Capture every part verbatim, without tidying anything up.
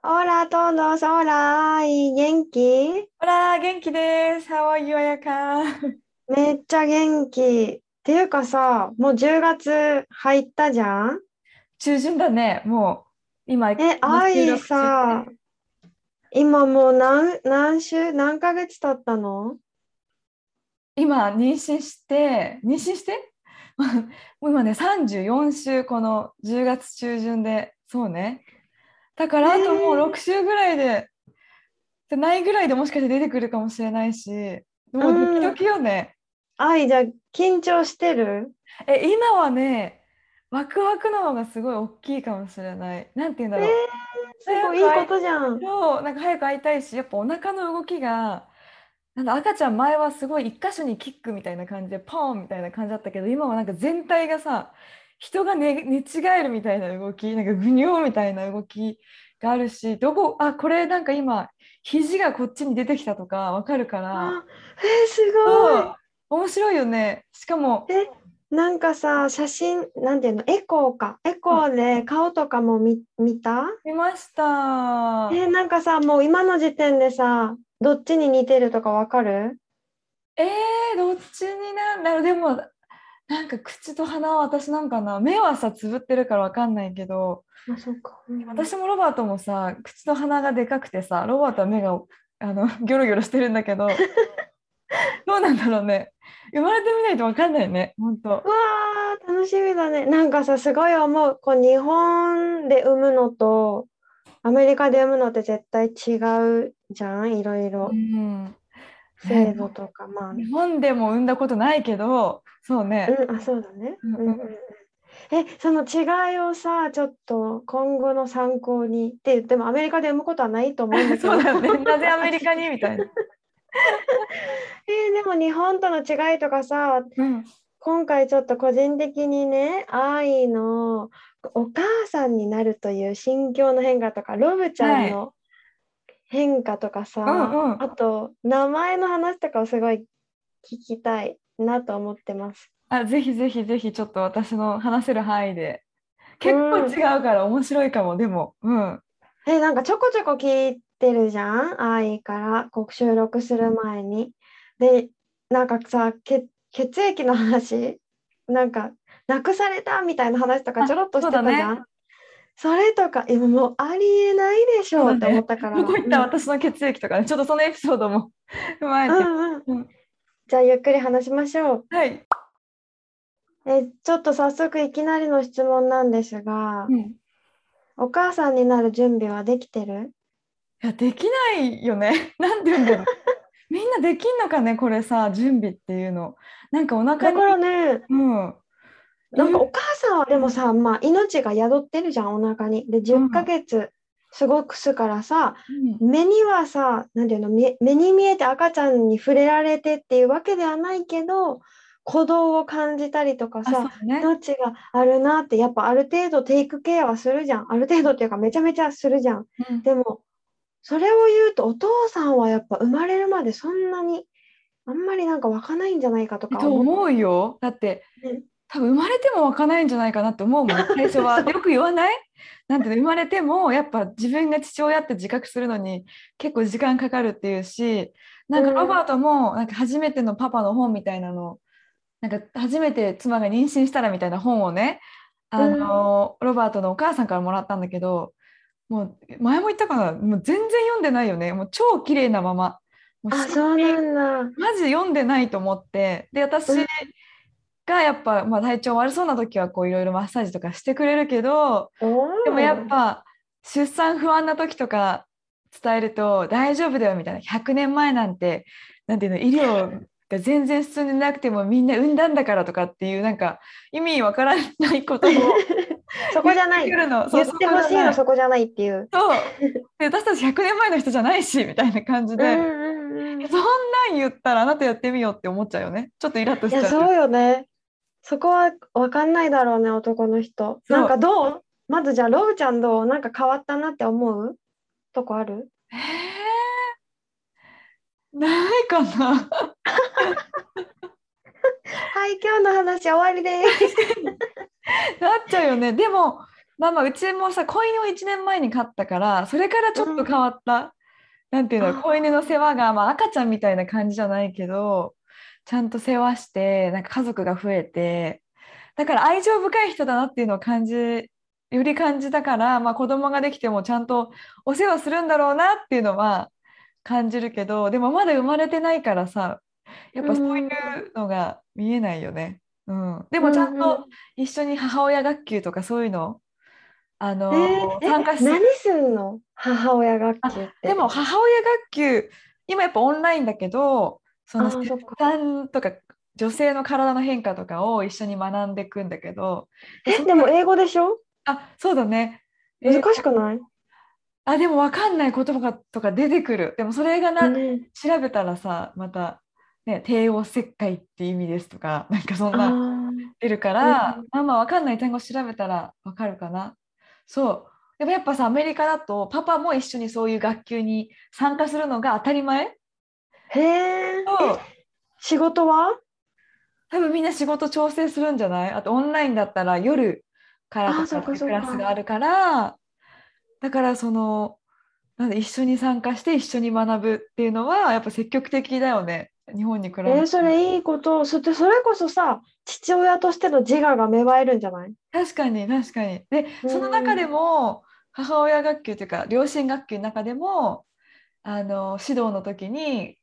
オラトドス、オラーイ、元気？オラ、元気です。How are you, あやか？めっちゃ元気。っていうかさ、もうじゅうがつ入ったじゃん？中旬だね、もう今。え、愛さ、今もう 何, 何週何ヶ月経ったの？今妊娠して妊娠してもう今ねさんじゅうよんしゅう、このじゅうがつ中旬で、そうね、だからあともうろくしゅうぐらいで、えー、ないぐらいでもしかして出てくるかもしれないし、もうドキドキよね。愛、じゃあ緊張してる？え、今はね、ワクワクの方がすごい大きいかもしれない。なんて言うんだろう。えー、すごいいいことじゃん。そう、なんか早く会いたいし、やっぱお腹の動きが、なんか赤ちゃん前はすごい一箇所にキックみたいな感じでポーンみたいな感じだったけど、今はなんか全体がさ、人が寝、寝違えるみたいな動き、なんかぐにょーみたいな動きがあるし、どこ、あ、これなんか今肘がこっちに出てきたとかわかるから。えー、すごい。面白いよね。しかも。え、なんかさ、写真、なんていうの、エコーか。エコーで顔とかも 見, 見た見ました。えー、なんかさ、もう今の時点でさ、どっちに似てるとかわかる？えー、どっちになんだろう。でも、なんか口と鼻は私なんかな。目はさ、つぶってるからわかんないけど。あ、そうか。私もロバートもさ、口と鼻がでかくてさ、ロバートは目があのギョロギョロしてるんだけど。どうなんだろうね。生まれてみないと分かんないね、本当。わー、楽しみだね。なんかさ、すごい思う。こう日本で産むのとアメリカで産むのって絶対違うじゃん、いろいろ、うん、制度とか、まあ、日本でも産んだことないけど、そうね、うん、あ、そうだね、うんうん、え、その違いをさ、ちょっと今後の参考にって言ってもアメリカで産むことはないと思うんだけどそうだね、なぜアメリカにみたいなえー、でも日本との違いとかさ、うん、今回ちょっと個人的にね、愛のお母さんになるという心境の変化とか、ロブちゃんの変化とかさ、はい、うんうん、あと名前の話とかをすごい聞きたいなと思ってます。あ、ぜひぜひぜひ、ちょっと私の話せる範囲で。結構違うから面白いかも、うん、でも、うん、え、なんかちょこちょこ聞いててるじゃん、愛からこう収録する前に。で、なんかさ、血、血液の話、なんかなくされたみたいな話とかちょろっとしてたじゃん。 そ,、ね、それとか今もうありえないでしょって思ったから、ね、どこ行った私の血液とか、ね、ちょっとそのエピソードも踏まえて、うんうんうん、じゃあゆっくり話しましょう。はい。え、ちょっと早速いきなりの質問なんですが、うん、お母さんになる準備はできてる？いや、できないよね。なんて言うんだろう。みんなできんのかね、これさ、準備っていうの。なんかお腹に。だからね、うん。なんかお母さんはでもさ、まあ、命が宿ってるじゃん、お腹に。で、じゅっかげつすごくすからさ、うん、目にはさ、なんていうの、目、目に見えて赤ちゃんに触れられてっていうわけではないけど、鼓動を感じたりとかさ、ね、命があるなって、やっぱある程度テイクケアはするじゃん。ある程度っていうか、めちゃめちゃするじゃん。うん、でも、それを言うとお父さんはやっぱ生まれるまでそんなにあんまりなんか湧かないんじゃないかとか思う、 と思うよ。だって、ね、多分生まれても湧かないんじゃないかなって思うもん最初は。よく言わない？なんて生まれてもやっぱ自分が父親って自覚するのに結構時間かかるっていうし、なんかロバートもなんか初めてのパパの本みたいなの、なんか初めて妻が妊娠したらみたいな本をね、あのロバートのお母さんからもらったんだけど、もう前も言ったかな、もう全然読んでないよね。もう超綺麗なまま。もう、あ、そうなんだ。マジ読んでないと思って。で、私がやっぱ、まあ、体調悪そうな時はこういろいろマッサージとかしてくれるけど、でもやっぱ出産不安な時とか伝えると大丈夫だよみたいな。ひゃくねんまえなんて、なんていうの、医療が全然進んでなくてもみんな産んだんだからとかっていう、なんか意味わからないことをそこじゃないの、言ってほしいのそこじゃないっていう、そうで私たちひゃくねんまえの人じゃないしみたいな感じで、うんうんうん、そんなん言ったらあなたやってみようって思っちゃうよね。ちょっとイラッとしちゃう。いやそうよね、そこは分かんないだろうね男の人。なんかどう、まずじゃあロブちゃんどう、なんか変わったなって思うとこある？えー、ないかなはい今日の話終わりですなっちゃうよね。でもまあまあうちもさ子犬をいちねんまえに飼ったから、それからちょっと変わった、うん、なんていうの、子犬の世話が、まあ、赤ちゃんみたいな感じじゃないけどちゃんと世話して、なんか家族が増えて、だから愛情深い人だなっていうのを感じより感じたから、まあ、子供ができてもちゃんとお世話するんだろうなっていうのは感じるけど、でもまだ生まれてないからさ、やっぱそういうのが見えないよね、うんうん、でもちゃんと一緒に母親学級とかそういうの、あの、えー、参加する。何するの母親学級って？でも母親学級今やっぱオンラインだけど、その出産とか女性の体の変化とかを一緒に学んでいくんだけど、えでも英語でしょ？あ、そうだね。難しくない？あ、でも分かんない言葉とか出てくる。でもそれがな、うん、調べたらさ、またね、帝王切開って意味ですとか、なんかそんな出るから、うん、まあまあ分かんない単語調べたら分かるかな。そう。でもやっぱさ、アメリカだとパパも一緒にそういう学級に参加するのが当たり前。へえ。仕事は？多分みんな仕事調整するんじゃない？あとオンラインだったら夜からとかクラスがあるから、だからそのなんで一緒に参加して一緒に学ぶっていうのはやっぱ積極的だよね、日本に比べて。えー、それいいこと。それこそさ、父親としての自我が芽生えるんじゃない？確かに確かに。でその中でも母親学級というか両親学級の中でも、あの指導の時に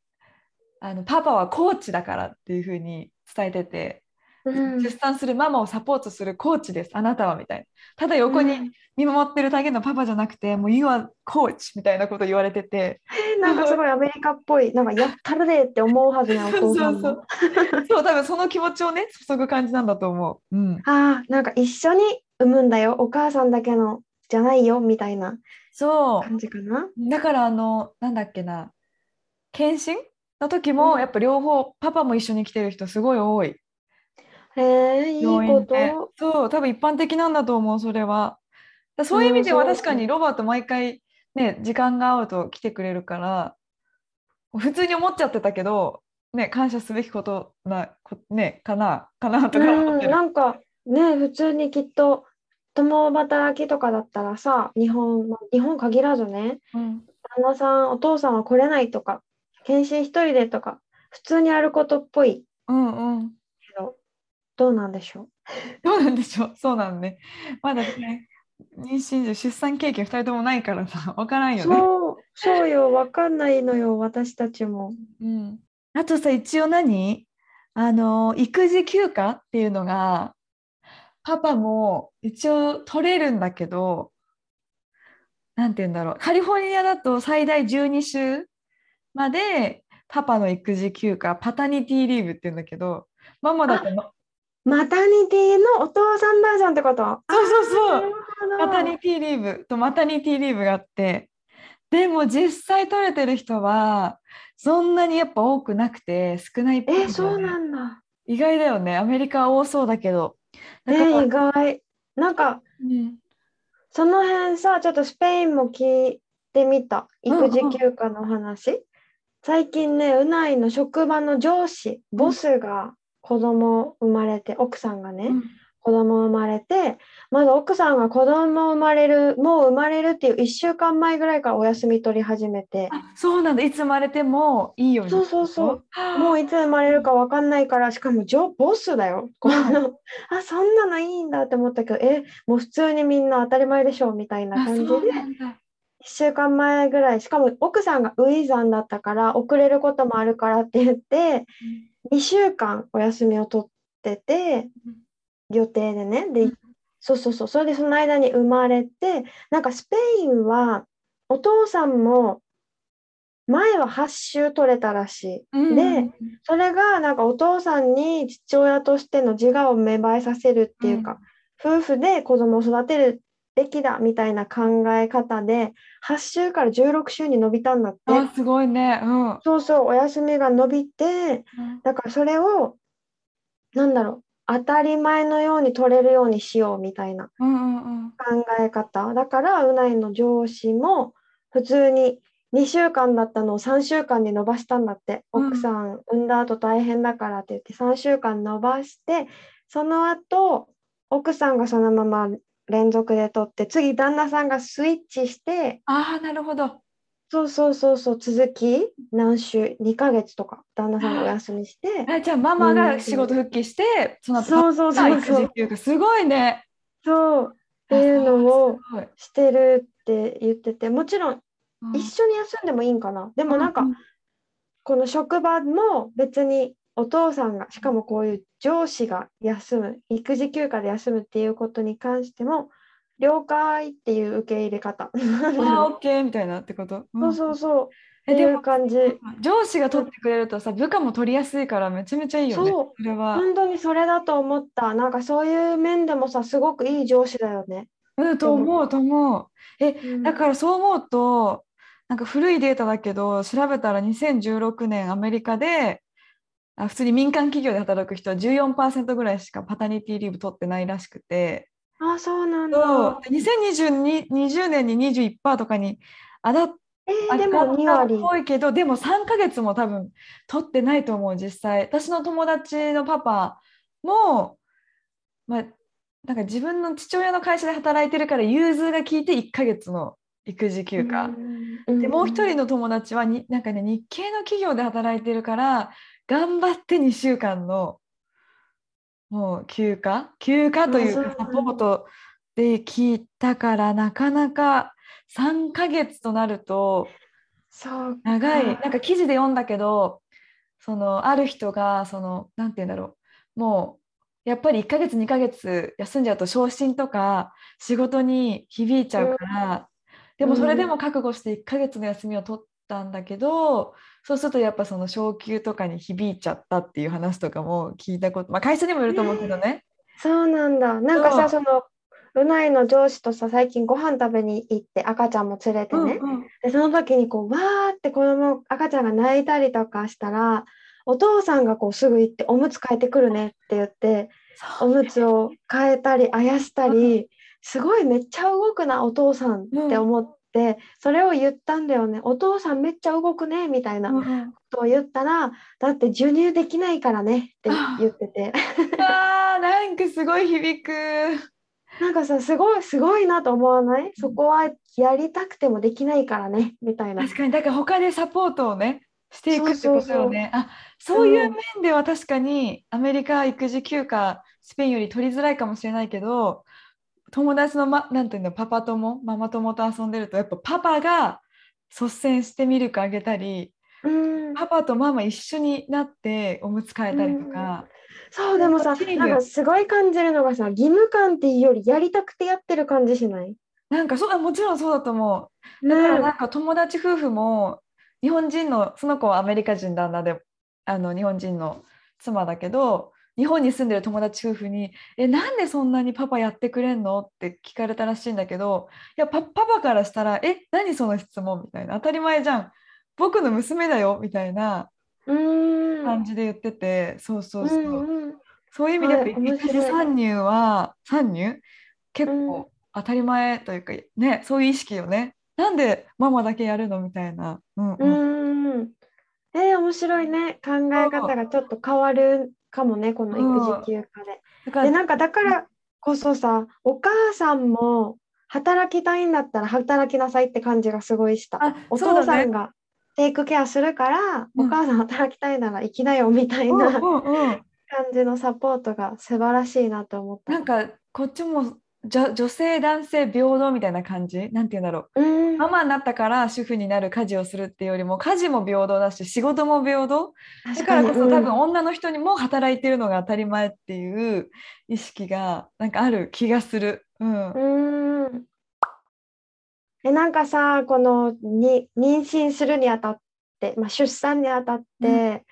あのパパはコーチだからっていうふうに伝えてて、うん、出産するママをサポートするコーチですあなたは、みたいな。ただ横に見守ってるだけのパパじゃなくて、うん、もう You are coach みたいなこと言われてて、なんかすごいアメリカっぽいなんかやったるでって思うはずなお父さんもそうそうそう、多分その気持ちをね注ぐ感じなんだと思う、うん、あなんか一緒に産むんだよ、お母さんだけのじゃないよみたいな感じかな。だからあのなんだっけな、検診の時もやっぱ両方、うん、パパも一緒に来てる人すごい多い。へえ、いいこと。そう、多分一般的なんだと思う、それは。だそういう意味では確かにロバート毎回ね時間が合うと来てくれるから、普通に思っちゃってたけどね、感謝すべきことなこ、ね、かなかなとか思ってる。うん、なんかね普通にきっと共働きとかだったらさ、日本日本限らずね、うん、旦那さんお父さんは来れないとか、検診一人でとか普通にあることっぽい。うんうん、どうなんでしょうどうなんでしょう。そうなんね、まだね妊娠中出産経験ふたりともないからさ、分からんよね。そう、そうよ、分かんないのよ私たちも、うん、あとさ一応何あの育児休暇っていうのがパパも一応取れるんだけど、なんて言うんだろう、カリフォルニアだと最大じゅうにしゅうまでパパの育児休暇、パタニティリーブって言うんだけど、ママだとマタニティのお父さんバージョンってこと？そうそうそう。マタニティリーブとマタニティリーブがあって、でも実際取れてる人はそんなにやっぱ多くなくて少ないっぽい、ね、えそうなんだ。意外だよね、アメリカは多そうだけど。え意外。なんか、うん、その辺さちょっとスペインも聞いてみた、育児休暇の話、うんうん、最近ねうないの職場の上司ボスが、うん子供生まれて、奥さんがね、うん、子供生まれて、まず奥さんが子供生まれる、もう生まれるっていういっしゅうかんまえぐらいからお休み取り始めて。あ、そうなんだ、いつ生まれてもいいよね。そうそうそう。もういつ生まれるか分かんないから、しかも上ボスだよ。このあ、そんなのいいんだって思ったけど、え、もう普通にみんな当たり前でしょみたいな感じで。いっしゅうかんまえぐらい、しかも奥さんがウィザンだったから遅れることもあるからって言って、うんにしゅうかんお休みを取ってて予定でね、でそうそうそう、それでその間に生まれて、なんかスペインはお父さんも前ははっしゅう取れたらしい、うん、でそれがなんかお父さんに父親としての自我を芽生えさせるっていうか、夫婦で子供を育てるべきだみたいな考え方ではっしゅうからじゅうろくしゅうに伸びたんだって。あ、すごいね、うん、そうそう、お休みが伸びて、だからそれをなんだろう、当たり前のように取れるようにしようみたいな考え方、うんうんうん、だからうないの上司も普通ににしゅうかんだったのをさんしゅうかんに伸ばしたんだって、うん、奥さん産んだ後大変だからって言ってさんしゅうかん伸ばして、その後奥さんがそのまま連続で取って、次旦那さんがスイッチして、ああなるほど、そうそうそうそう、続き何週にかげつとか旦那さんがお休みして、あ、じゃあママが仕事復帰して、うん、その後パパが育児っていうか、すごいね。そうっていうのをしてるって言ってて、もちろん一緒に休んでもいいんかな、うん、でもなんか、うん、この職場も別にお父さんが、しかもこういう上司が休む、育児休暇で休むっていうことに関しても了解っていう受け入れ方あー OK みたいなってこと、うん、そうそうそう、え、でも感じ、上司が取ってくれるとさ、部下も取りやすいからめちゃめちゃいいよね。そう、それは本当にそれだと思った。なんかそういう面でもさ、すごくいい上司だよね。うん、と思うと思う。え、うん、だからそう思うと、なんか古いデータだけど調べたらにせんじゅうろくねんアメリカで普通に民間企業で働く人は じゅうよんパーセント ぐらいしかパタニティリーブ取ってないらしくて。あ、そうなんだ。にせんにじゅうねんに にじゅういちパーセント とかにあだっ、えー、でもにわり多いけど、でもさんかげつも多分取ってないと思う。実際私の友達のパパも、まあ、なんか自分の父親の会社で働いてるから融通が利いていっかげつの育児休暇、うん、でもう一人の友達はになんか、ね、日系の企業で働いてるから頑張ってにしゅうかんのもう休暇休暇というかサポートで聞いたから、なかなかさんかげつとなると長い。なんか記事で読んだけど、そのある人がそのなんて言うんだろう、もうやっぱりいっかげつにかげつ休んじゃうと昇進とか仕事に響いちゃうから、うん、でもそれでも覚悟していっかげつの休みを取ったんだけど、そうするとやっぱその昇給とかに響いちゃったっていう話とかも聞いたこと、まあ、会社にもよると思うけどね、えー、そうなんだ。なんかさ、そのうないの上司とさ、最近ご飯食べに行って赤ちゃんも連れてね、うんうん、でその時にこうわーって子供赤ちゃんが泣いたりとかしたら、お父さんがこうすぐ行っておむつ変えてくるねって言って、おむつを変えたりあやしたり、すごいめっちゃ動くなお父さんって思って、うん、でそれを言ったんだよね。お父さんめっちゃ動くねみたいなことを言ったら、うん、だって授乳できないからねって言っててあーなんかすごい響く。なんかさ、すごいすごいなと思わない？そこはやりたくてもできないからねみたいな。確かに、だから他でサポートをねしていくってことよね。そうそうそう。あ、そういう面では確かにアメリカ育児休暇スペインより取りづらいかもしれないけど、友達の、ま、なんていうの、パパ友ママ友と遊んでるとやっぱパパが率先してミルクあげたり、うん、パパとママ一緒になっておむつ替えたりとか、うん、そう。でもさ、なんかすごい感じるのがさ、義務感っていうよりやりたくてやってる感じしない？なんかそう、もちろんそうだと思う。だからなんか友達夫婦も日本人の、その子はアメリカ人旦那で、あの日本人の妻だけど、日本に住んでる友達夫婦にえなんでそんなにパパやってくれんのって聞かれたらしいんだけど、いや パ, パパからしたらえ何その質問みたいな、当たり前じゃん僕の娘だよみたいな感じで言ってて、そうそうそう、うんうん、そういう意味でやっぱ育児参入は参入結構当たり前というか、ね、そういう意識よね。なんでママだけやるのみたいな、うんうん、うんえー、面白いね。考え方がちょっと変わるかもね、この育児休暇で。だから、でなんかだからこそさ、お母さんも働きたいんだったら働きなさいって感じがすごいした。お父さんがテイクケアするから、うん、お母さん働きたいなら行きなよみたいな、うんうんうん、感じのサポートが素晴らしいなと思った。なんかこっちも女性男性平等みたいな感じ、なんて言うんだろう、うん、ママになったから主婦になる、家事をするっていうよりも家事も平等だし仕事も平等だからこそ、うん、多分女の人にも働いてるのが当たり前っていう意識がなんかある気がする、うん、うんえなんかさ、このに妊娠するにあたって、まあ、出産にあたって、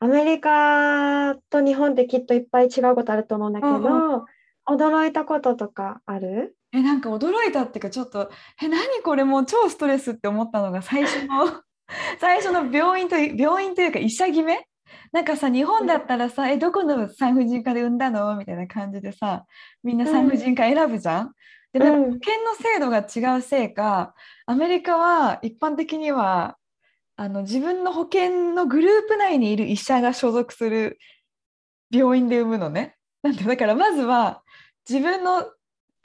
うん、アメリカと日本できっといっぱい違うことあると思うんだけど、うんうん、驚いたこととかある？え、なんか驚いたっていうか、ちょっとえ何これもう超ストレスって思ったのが最初の最初の病院と病院というか医者決め、なんかさ、日本だったらさ、えどこの産婦人科で産んだのみたいな感じでさ、みんな産婦人科選ぶじゃん、うん、でも保険の制度が違うせいか、アメリカは一般的にはあの自分の保険のグループ内にいる医者が所属する病院で産むのね。なんでだからまずは自分の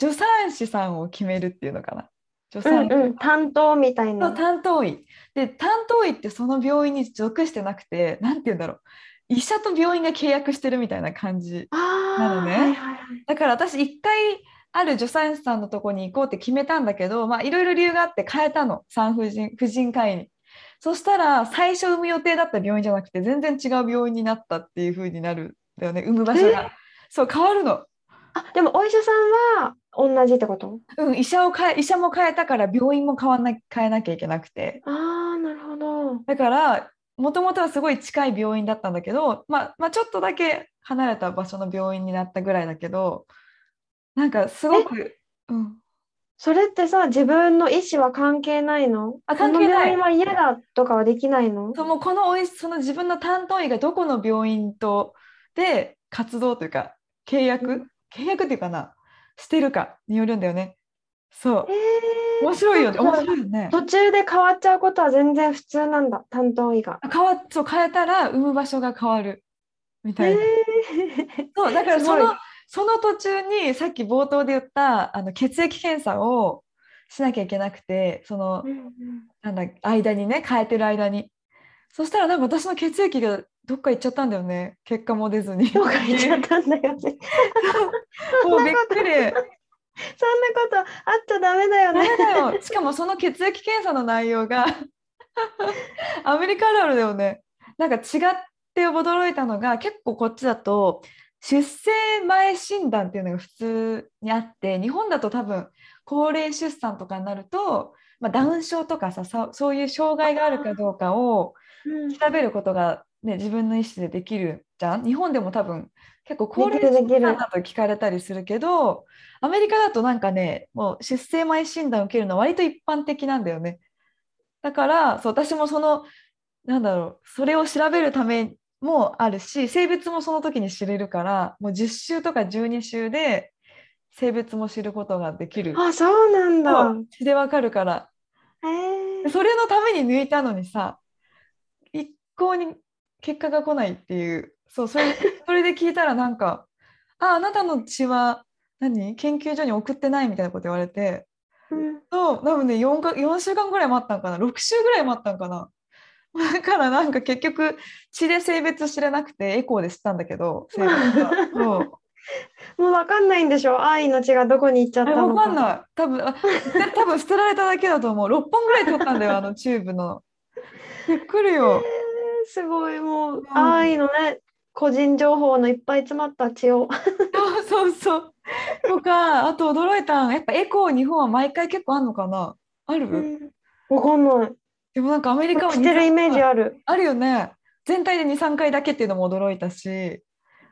助産師さんを決めるっていうのかな、助産、うんうん、担当みたいな、担当医で、担当医ってその病院に属してなくて、なんて言うんだろう、医者と病院が契約してるみたいな感じなのね、はいはい、だから私一回ある助産師さんのとこに行こうって決めたんだけど、まあいろいろ理由があって変えたの、産婦人、婦人科医に。そしたら最初産む予定だった病院じゃなくて全然違う病院になったっていう風になるんだよね、産む場所が。そう変わるの。あ、でもお医者さんは同じってこと？うん、医者を変え、医者も変えたから病院も変わんな、変えなきゃいけなくて。ああ、なるほど。だからもともとはすごい近い病院だったんだけど、まあ、まあちょっとだけ離れた場所の病院になったぐらいだけど、なんかすごく、うん、それってさ、自分の意思は関係ないの？あ、関係ない。この病院は嫌だとかはできないの？そう、もうこのおい、その自分の担当医がどこの病院とで活動というか契約、うん、契約っていうかな、してるかによるんだよね。そう、えー、面白いよね、面白いね。途中で変わっちゃうことは全然普通なんだ、担当医が。変わ、そう、変えたら産む場所が変わるみたいな、えー、そうだからそのその途中にさっき冒頭で言ったあの血液検査をしなきゃいけなくて、その、うんうん、なんだ間にね、変えてる間に。そしたらなんか私の血液がどっか行っちゃったんだよね、結果も出ずに。どっか行っちゃったんだよねもうびっくり。そんなことあっちゃダメだよね。ダメだよ。しかもその血液検査の内容がアメリカあるあるだよね。なんか違って驚いたのが、結構こっちだと出生前診断っていうのが普通にあって、日本だと多分高齢出産とかになると、まあ、ダウン症とかさ、そういう障害があるかどうかを調べることが、ね、自分の意思でできるじゃん。日本でも多分結構高齢出産だと聞かれたりするけど、アメリカだとなんかね、もう出生前診断を受けるのは割と一般的なんだよね。だからそう、私もそのなんだろう、それを調べるためもあるし、性別もその時に知れるから、もうじゅっ週とかじゅうに週で性別も知ることができる。あ、そうなんだ。血でわかるから、それのために抜いたのにさ、一向に結果が来ないっていう。そう、それ、それで聞いたらなんかあ、あなたの血は何研究所に送ってないみたいなこと言われて、うん、そう多分ね、 4, か4週間ぐらい待ったんかな、ろく週ぐらい待ったんかな。だからなんか結局血で性別知れなくてエコーで知ったんだけど、性別がそうもう分かんないんでしょ、愛の血がどこに行っちゃったのか。分かんない、多分多分捨てられただけだと思う。ろっぽんぐらい取ったんだよ、あのチューブの。びっくりよ、えー、すごい。もう愛のね、個人情報のいっぱい詰まった血をそうそうそうとか、あと驚いたん、やっぱエコー日本は毎回結構あるのかな、ある、うん、分かんない。でもなんかアメリカはしてるイメージある、あるよね。全体で に,さん 回だけっていうのも驚いたし、へ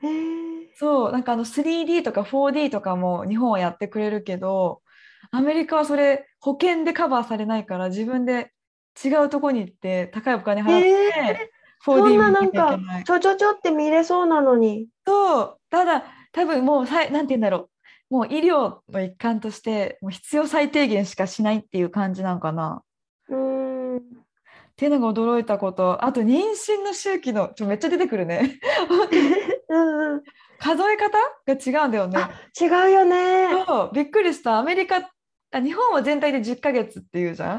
ー、そうなんかあの スリーディー とか フォーディー とかも日本はやってくれるけど、アメリカはそれ保険でカバーされないから、自分で違うとこに行って高いお金払って フォーディー 見なきゃいけない。そんななんかちょちょちょって見れそうなのに。そう、ただ多分もうさ、なんて言うんだろう、もう医療の一環としてもう必要最低限しかしないっていう感じなのかな。うーんっていうのが驚いたこと。あと妊娠の周期の、ちょめっちゃ出てくるねうん、うん、数え方が違うんだよね。違うよね。そう、びっくりした。アメリカ、あ、日本は全体でじゅっかげつっていうじゃ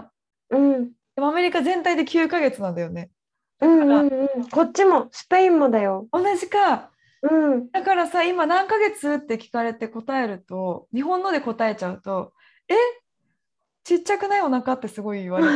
ん、うん、でもアメリカ全体できゅうかげつなんだよね。だから、うんうんうん、こっちもスペインもだよ。同じか、うん、だからさ、今何ヶ月って聞かれて答えると、日本ので答えちゃうと、えちっちゃくないお腹ってすごい言われ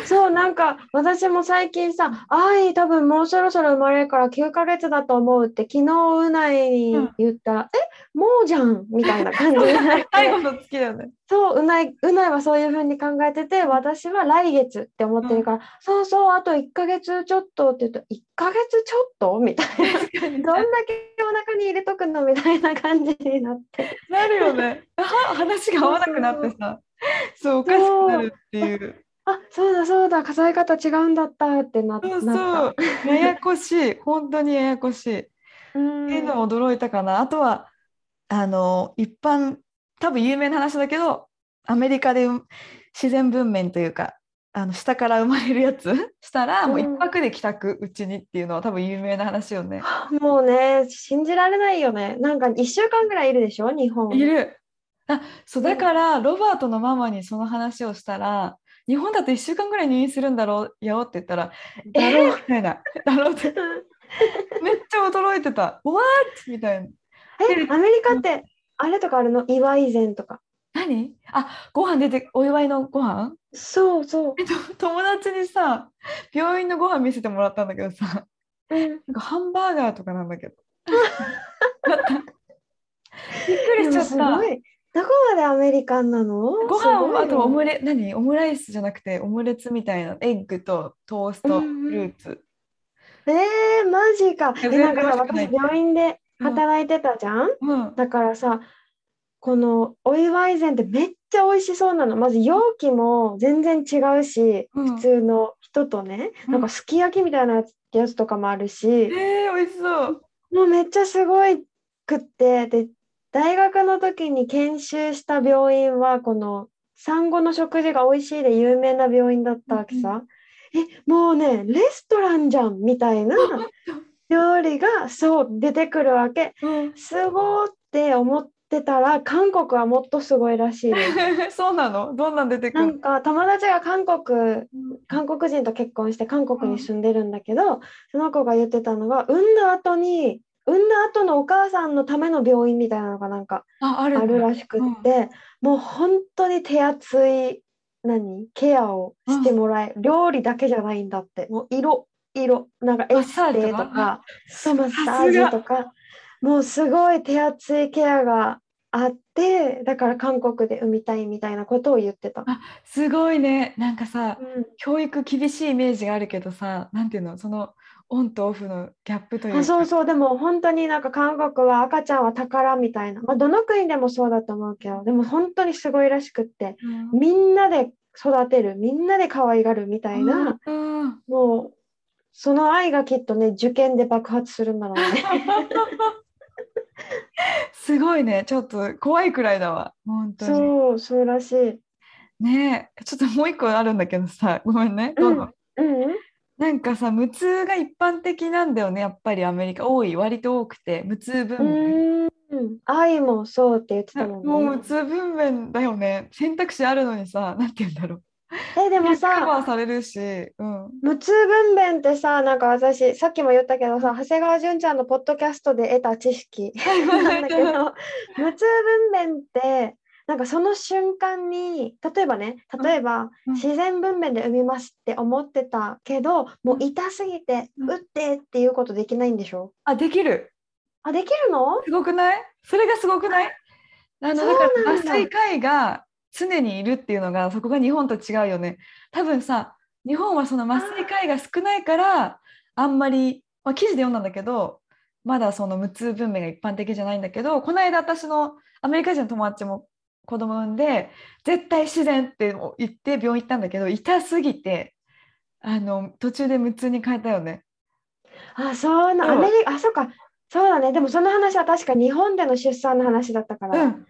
てそう、なんか私も最近さ、愛多分もうそろそろ生まれるからきゅうかげつだと思うって昨日うないに言った、うん、えもうじゃんみたいな感じで最後の月だよね。そう、うない、うないはそういう風に考えてて、私は来月って思ってるから、うん、そうそうあといっかげつちょっとって言うといっかげつちょっとみたいなどんだけお腹に入れとくのみたいな感じになってなるよね話が合わなくなってさ、そうそうそうそうおかしくなるっていう、あそうだそうだ数え方違うんだったってなったそうそうややこしい本当にややこしいうんっていうのも驚いたかな。あとはあの一般多分有名な話だけどアメリカで自然分娩というかあの下から生まれるやつしたらもう一泊で帰宅うちにっていうのは多分有名な話よね、うん、もうね信じられないよね。なんかいっしゅうかんぐらいいるでしょ日本いる。あそうだからロバートのママにその話をしたら日本だといっしゅうかんぐらい入院するんだろうよって言ったらだろうみたいなだろうってめっちゃ驚いてたWhat? みたいな。えアメリカってあれとかあるの祝い膳とか何あご飯出てお祝いのご飯そうそう、えっと、友達にさ病院のご飯見せてもらったんだけどさ、うん、なんかハンバーガーとかなんだけどだったびっくりしちゃった。すごいどこまでアメリカンなの？ご飯を、あとオムレ、何？オムライスじゃなくてオムレツみたいなエッグとトースト、フルーツ。えー、マジか。え、なんかさ、私病院で働いてたじゃん、うんうん、だからさ、このお祝い膳ってめっちゃ美味しそうなの。まず容器も全然違うし、うん、普通の人とね、うん、なんかすき焼きみたいなやつ、やつとかもあるし。えー、美味しそう。もうめっちゃすごいくって。で大学の時に研修した病院はこの産後の食事が美味しいで有名な病院だったわけさ、うん、えもうねレストランじゃんみたいな料理がそう出てくるわけ、うん、すごーって思ってたら韓国はもっとすごいらしいですそうなのどんなん出てくる。なんか友達が韓国韓国人と結婚して韓国に住んでるんだけど、うん、その子が言ってたのが産んだ後に産んだ後のお母さんのための病院みたいなのがなんかあるらしくって、うん、もう本当に手厚い何ケアをしてもらえ、うん、料理だけじゃないんだって。もう色色なんかエステとかそうマッサージとかもうすごい手厚いケアがあって、だから韓国で産みたいみたいなことを言ってた。あすごいね。なんかさ、うん、教育厳しいイメージがあるけどさ、なんていうのそのオンとオフのギャップというか。あそうそう、でも本当になんか韓国は赤ちゃんは宝みたいな、まあ、どの国でもそうだと思うけどでも本当にすごいらしくって、うん、みんなで育てるみんなで可愛がるみたいな、うんうん、もうその愛がきっとね受験で爆発するんだろうねすごいね。ちょっと怖いくらいだわ本当に。そうそうらしいねえ。ちょっともう一個あるんだけどさごめんねどうぞ、うんうん、なんかさ無痛が一般的なんだよねやっぱりアメリカ多い割と多くて無痛分娩。愛もそうって言ってたもんね。もう無痛分娩だよね。選択肢あるのにさなんて言うんだろうえでもさカバーされるし、うん、無痛分娩ってさなんか私さっきも言ったけどさ長谷川純ちゃんのポッドキャストで得た知識なんだけど無痛分娩ってなんかその瞬間に例えばね例えば自然分娩で産みますって思ってたけど、うん、もう痛すぎて打ってっていうことできないんでしょ。あできる。あできるのすごくない。それがすごくない。あのだから麻酔科医が常にいるっていうのがそこが日本と違うよね多分さ。日本はその麻酔科医が少ないからあんまり、まあ、記事で読んだんだけどまだその無痛分娩が一般的じゃないんだけど、この間私のアメリカ人の友達も子供産んで絶対自然って言って病院行ったんだけど痛すぎてあの途中で無痛に変えたよね。あそうなアメリカ、あそうかそうだね。でもその話は確か日本での出産の話だったから、うん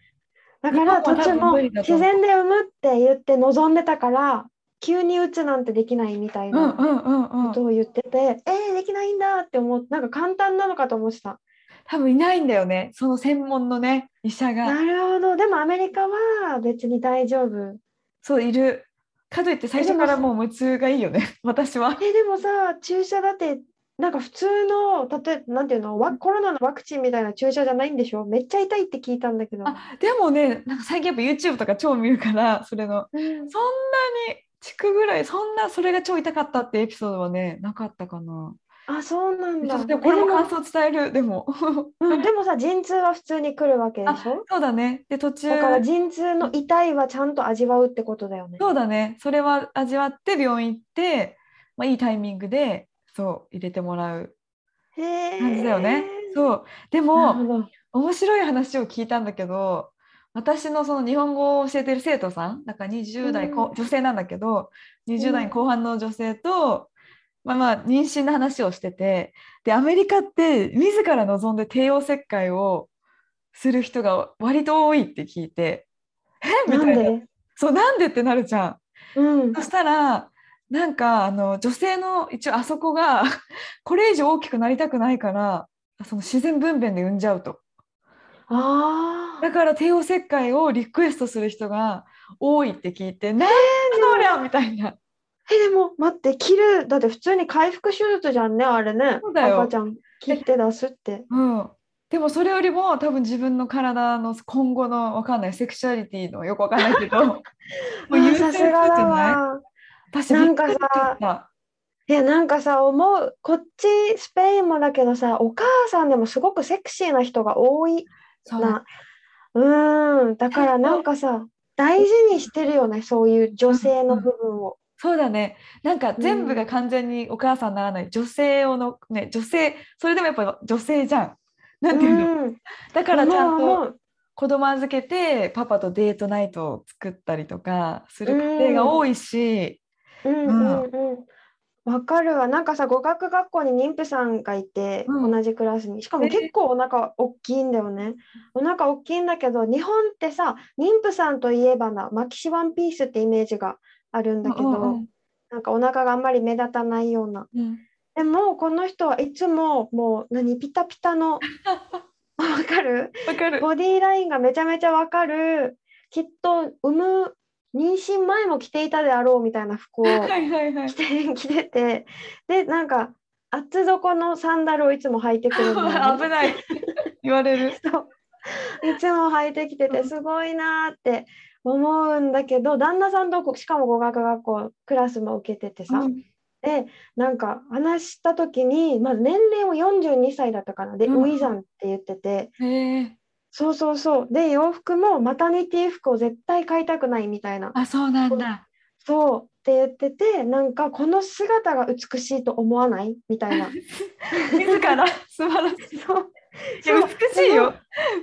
だから途中も自然で産むって言って望んでたから急に打つなんてできないみたいなことを言ってて、うんうんうんうん、えー、できないんだって思ってなんか簡単なのかと思ってた。多分いないんだよねその専門のね医者が。なるほど。でもアメリカは別に大丈夫そういるかといって最初からもう無痛がいいよね私は。えでもさ注射だってなんか普通の、例えばなんていうの、わコロナのワクチンみたいな注射じゃないんでしょ？めっちゃ痛いって聞いたんだけど。あ、でもね、なんか最近やっぱ YouTube とか超見るから、それの、うん、そんなにチクぐらい、そんなそれが超痛かったってエピソードはね、なかったかな。あ、そうなんだ。でもこれも感想伝える。でもでもさ、陣痛は普通に来るわけでしょ？そうだね。で途中だから陣痛の痛いはちゃんと味わうってことだよね。そうだね。それは味わって病院行って、まあ、いいタイミングでそう入れてもらう感じだよね。そうでも面白い話を聞いたんだけど、私 の, その日本語を教えてる生徒さん、なんかにじゅう代、うん、女性なんだけどにじゅう代後半の女性と、まあ、まあ妊娠の話をしてて、でアメリカって自ら望んで帝王切開をする人が割と多いって聞いて、えみたいな。なんで？そう、なんでってなるじゃん、うん、そしたらなんかあの女性の一応あそこがこれ以上大きくなりたくないから、その自然分娩で産んじゃうと。あ、だから帝王切開をリクエストする人が多いって聞いて、なんだそりゃみたいな。え、でも待って、切る、だって普通に回復手術じゃんね、あれね。そうだよ、赤ちゃん切って出すって。うん、でもそれよりも多分自分の体の今後の分かんないセクシュアリティのよく分かんないけどもう優先するじゃない。私なんかさ、いやなんかさ思う、こっちスペインもだけどさ、お母さんでもすごくセクシーな人が多いな。うん、だからなんかさ大事にしてるよね、そういう女性の部分を。そうだね。なんか全部が完全にお母さんにならない、うん、女性をの、ね、女性、それでもやっぱ女性じゃん。なんていうの、うん、だからちゃんと子供預けてパパとデートナイトを作ったりとかする家庭が多いし、うんうんうんうん、わかるわ。なんかさ語学学校に妊婦さんがいて、うん、同じクラスに、しかも結構お腹大きいんだよね。お腹大きいんだけど、日本ってさ妊婦さんといえばなマキシワンピースってイメージがあるんだけど、うんうん、なんかお腹があんまり目立たないような、うん、でもこの人はいつももう何ピタピタのわかる？わかる。ボディーラインがめちゃめちゃわかる、きっと産む妊娠前も着ていたであろうみたいな服を着て、はいはいはい、着てて、でなんか厚底のサンダルをいつも履いてくるんだよね危ない言われるいつも履いてきててすごいなって思うんだけど、旦那さんとしかも語学学校クラスも受けててさ、うん、でなんか話した時に、まあ、年齢もよんじゅうにさいだったかなで、うん、ウィザンって言ってて、へ、そうそうそう、で洋服もマタニティ服を絶対買いたくないみたいな。あ、そうなんだ。そうって言ってて、なんかこの姿が美しいと思わないみたいな自ら素晴らしい。そういや美しいよ、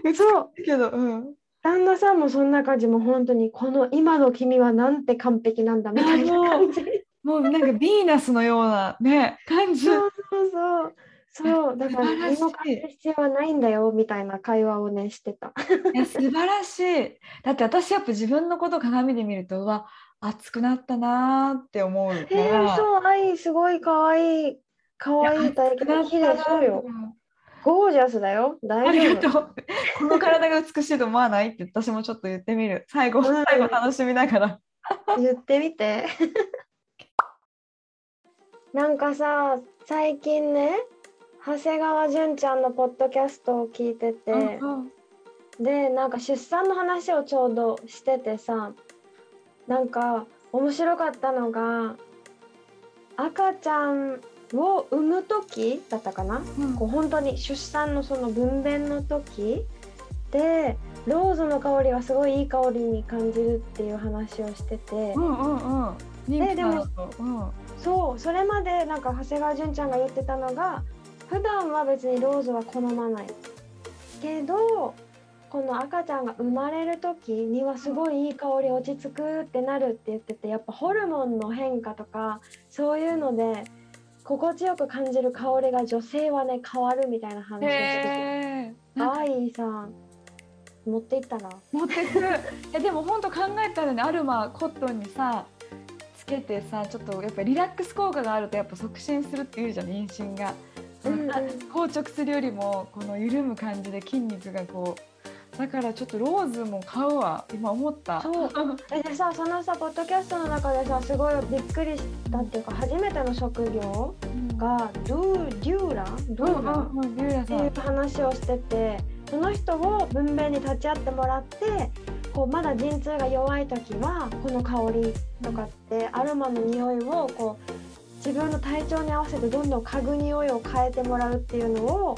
美しいけど、うん、旦那さんもそんな感じ、もう本当にこの今の君はなんて完璧なんだみたいな感じ、もうなんかヴィーナスのようなね感じ。そうそうそうそう、だから何も感じる必要はないんだよみたいな会話をねしてたいや素晴らしい。だって私やっぱ自分のことを鏡で見ると、うわ熱くなったなって思うから、えー、そう、愛すごい可愛い可愛い体型綺麗そうよ、ゴージャスだよ、大丈夫。ありがとう。この体が美しいと思わないって私もちょっと言ってみる。最後、最後楽しみながら言ってみてなんかさ最近ね長谷川純ちゃんのポッドキャストを聞いてて、うんうん、でなんか出産の話をちょうどしててさ、なんか面白かったのが赤ちゃんを産む時だったかな、うん、こう本当に出産のその分娩の時でローズの香りがすごいいい香りに感じるっていう話をしてて、うんうんうん、ででも、うん、そう、それまでなんか長谷川純ちゃんが言ってたのが、普段は別にローズは好まないけどこの赤ちゃんが生まれる時にはすごいいい香り落ち着くってなるって言ってて、やっぱホルモンの変化とかそういうので心地よく感じる香りが女性はね変わるみたいな話をしてて、愛さん持っていったら持ってくいやでも本当考えたらね、アルマコットンにさつけてさ、ちょっとやっぱリラックス効果があるとやっぱ促進するっていうじゃん、妊娠が、うんうん、硬直するよりもこの緩む感じで筋肉がこう、だからちょっとローズも買うわ今思った。そうでさ、そのさポッドキャストの中でさすごいびっくりしたっていうか、初めての職業がルー・リューランルーランっていう話をしてて、その人を文面に立ち会ってもらって、こうまだ陣痛が弱い時はこの香りとかってアロマの匂いをこう自分の体調に合わせてどんどん嗅ぐ匂いを変えてもらうっていうのを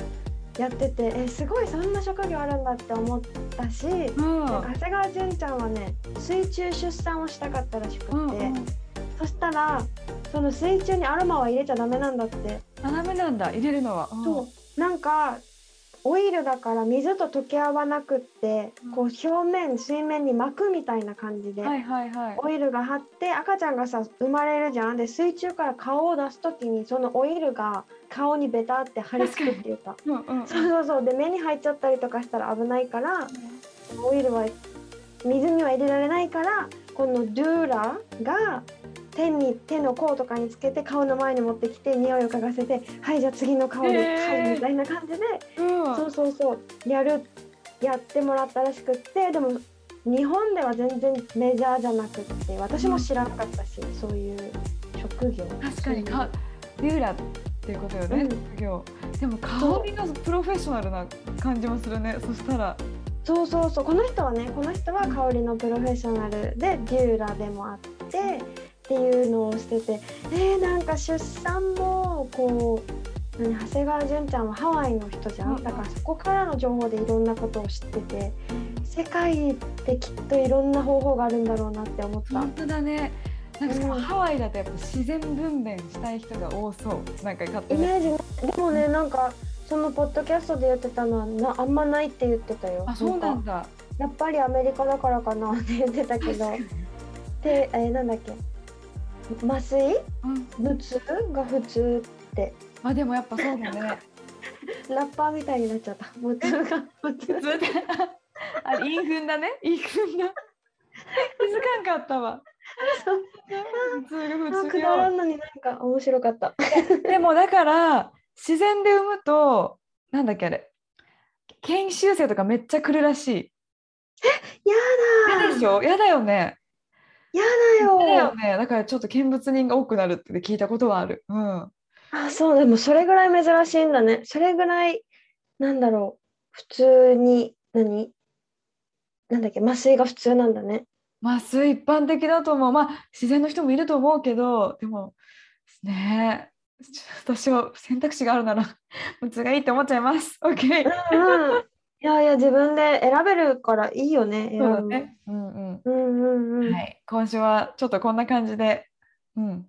やってて、えすごいそんな職業あるんだって思ったし、うん、長谷川純ちゃんはね水中出産をしたかったらしくて、うんうん、そしたらその水中にアロマは入れちゃダメなんだって。あ、ダメなんだ、入れるのは。そうなんかオイルだから水と溶け合わなくって、うん、こう表面水面に膜みたいな感じで、はいはいはい、オイルが張って赤ちゃんがさ生まれるじゃん。で水中から顔を出すときにそのオイルが顔にベタって張り付くっていうか、うんうん、そうそうそう。で目に入っちゃったりとかしたら危ないから、うん、オイルは水には入れられないから、このドゥーラが手に手の甲とかにつけて顔の前に持ってきて匂いを嗅がせて、はいじゃあ次の顔に、えー、はいみたいな感じで、うん、そうそうそうやるやってもらったらしくって、でも日本では全然メジャーじゃなくって、私も知らなかったし、うん、そういう職業。確かにかビューラっていうことよね、うん、職業。でも香りがプロフェッショナルな感じもするね。そしたらそうそうそう、この人はねこの人は香りのプロフェッショナルでビューラでもあって、うんっていうのをしてて、えー、なんか出産もこう長谷川純ちゃんはハワイの人じゃん、だからそこからの情報でいろんなことを知ってて、世界ってきっといろんな方法があるんだろうなって思った。本当だね。なんかしかもハワイだとやっぱ自然分娩したい人が多そう。なんか勝手にイメージ。でもね、なんかそのポッドキャストで言ってたのはなあんまないって言ってたよ。あ、そうなんだ。やっぱりアメリカだからかなって言ってたけどで、えー、なんだっけ麻酔、うん、無痛が普通って。あ、でもやっぱそうだねラッパーみたいになっちゃった。無痛が普通あれインフンだね、インフンだ気づかんかったわ普通が普通。くだらんのになんか面白かったでもだから自然で産むとなんだっけあれ研修生とかめっちゃ来るらしい。え、やだやでしょ、やだよね、やだよ。だよね。だからちょっと見物人が多くなるって聞いたことはある。うん。あ、そう。でもそれぐらい珍しいんだね。それぐらいなんだろう。普通に何？なんだっけ麻酔が普通なんだね。麻酔一般的だと思う。まあ自然の人もいると思うけど、でもねえ。私は選択肢があるなら普通がいいって思っちゃいます。オッケー。うんうん。いやいや自分で選べるからいいよね。そうだね。うんうん。うんうんうん。はい。今週はちょっとこんな感じで、うん。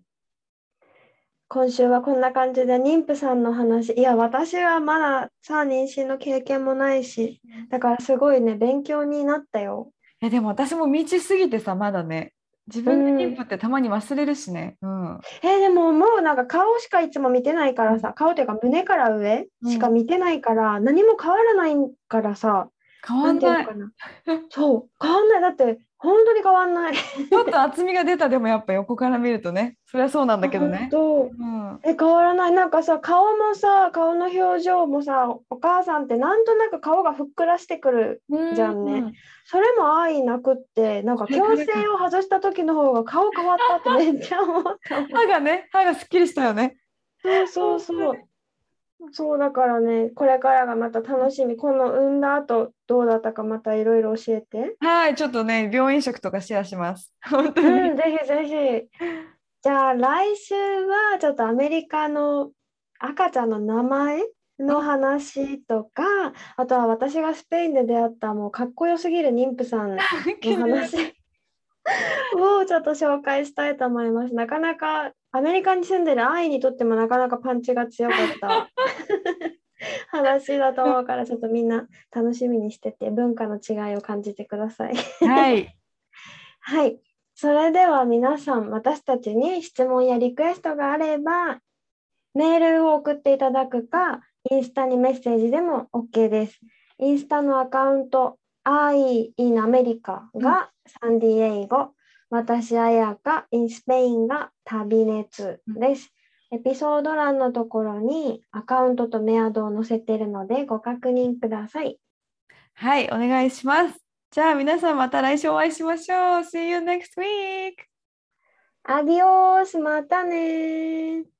今週はこんな感じで妊婦さんの話。いや私はまださ妊娠の経験もないし、だからすごいね勉強になったよ。いやでも私も未知すぎてさまだね。自分で妊婦ってたまに忘れるしね。うん。うん、えー、でももうなんか顔しかいつも見てないからさ、顔というか胸から上しか見てないから、うん、何も変わらないからさ。変わんない。なんていうのかなそう変わんない。だって本当に変わんない。ちょっと厚みが出たでもやっぱ横から見るとね、そりゃそうなんだけどね。本当、うん。え変わらない。なんかさ顔もさ顔の表情もさお母さんってなんとなく顔がふっくらしてくるじゃんね。うんうん、それも愛なくってなんか矯正を外した時の方が顔変わったってめっちゃ思った歯がね歯がすっきりしたよね。そうそうそうそうだからねこれからがまた楽しみ。この産んだ後どうだったかまたいろいろ教えて。はい、ちょっとね病院食とかシェアします本当に、うん、ぜひぜひ。じゃあ来週はちょっとアメリカの赤ちゃんの名前の話とか、あとは私がスペインで出会ったもうかっこよすぎる妊婦さんの話をちょっと紹介したいと思います。なかなかアメリカに住んでる愛にとってもなかなかパンチが強かった話だと思うから、ちょっとみんな楽しみにしてて文化の違いを感じてくださいはい、はい、それでは皆さん私たちに質問やリクエストがあればメールを送っていただくかインスタにメッセージでも OK です。インスタのアカウント Ai in America がサンディエイゴ、うん、私あやか in スペインが旅熱です、うん、エピソード欄のところにアカウントとメアドを載せているのでご確認ください。はい、お願いします。じゃあ皆さんまた来週お会いしましょう。 See you next week。 アディオース、またね。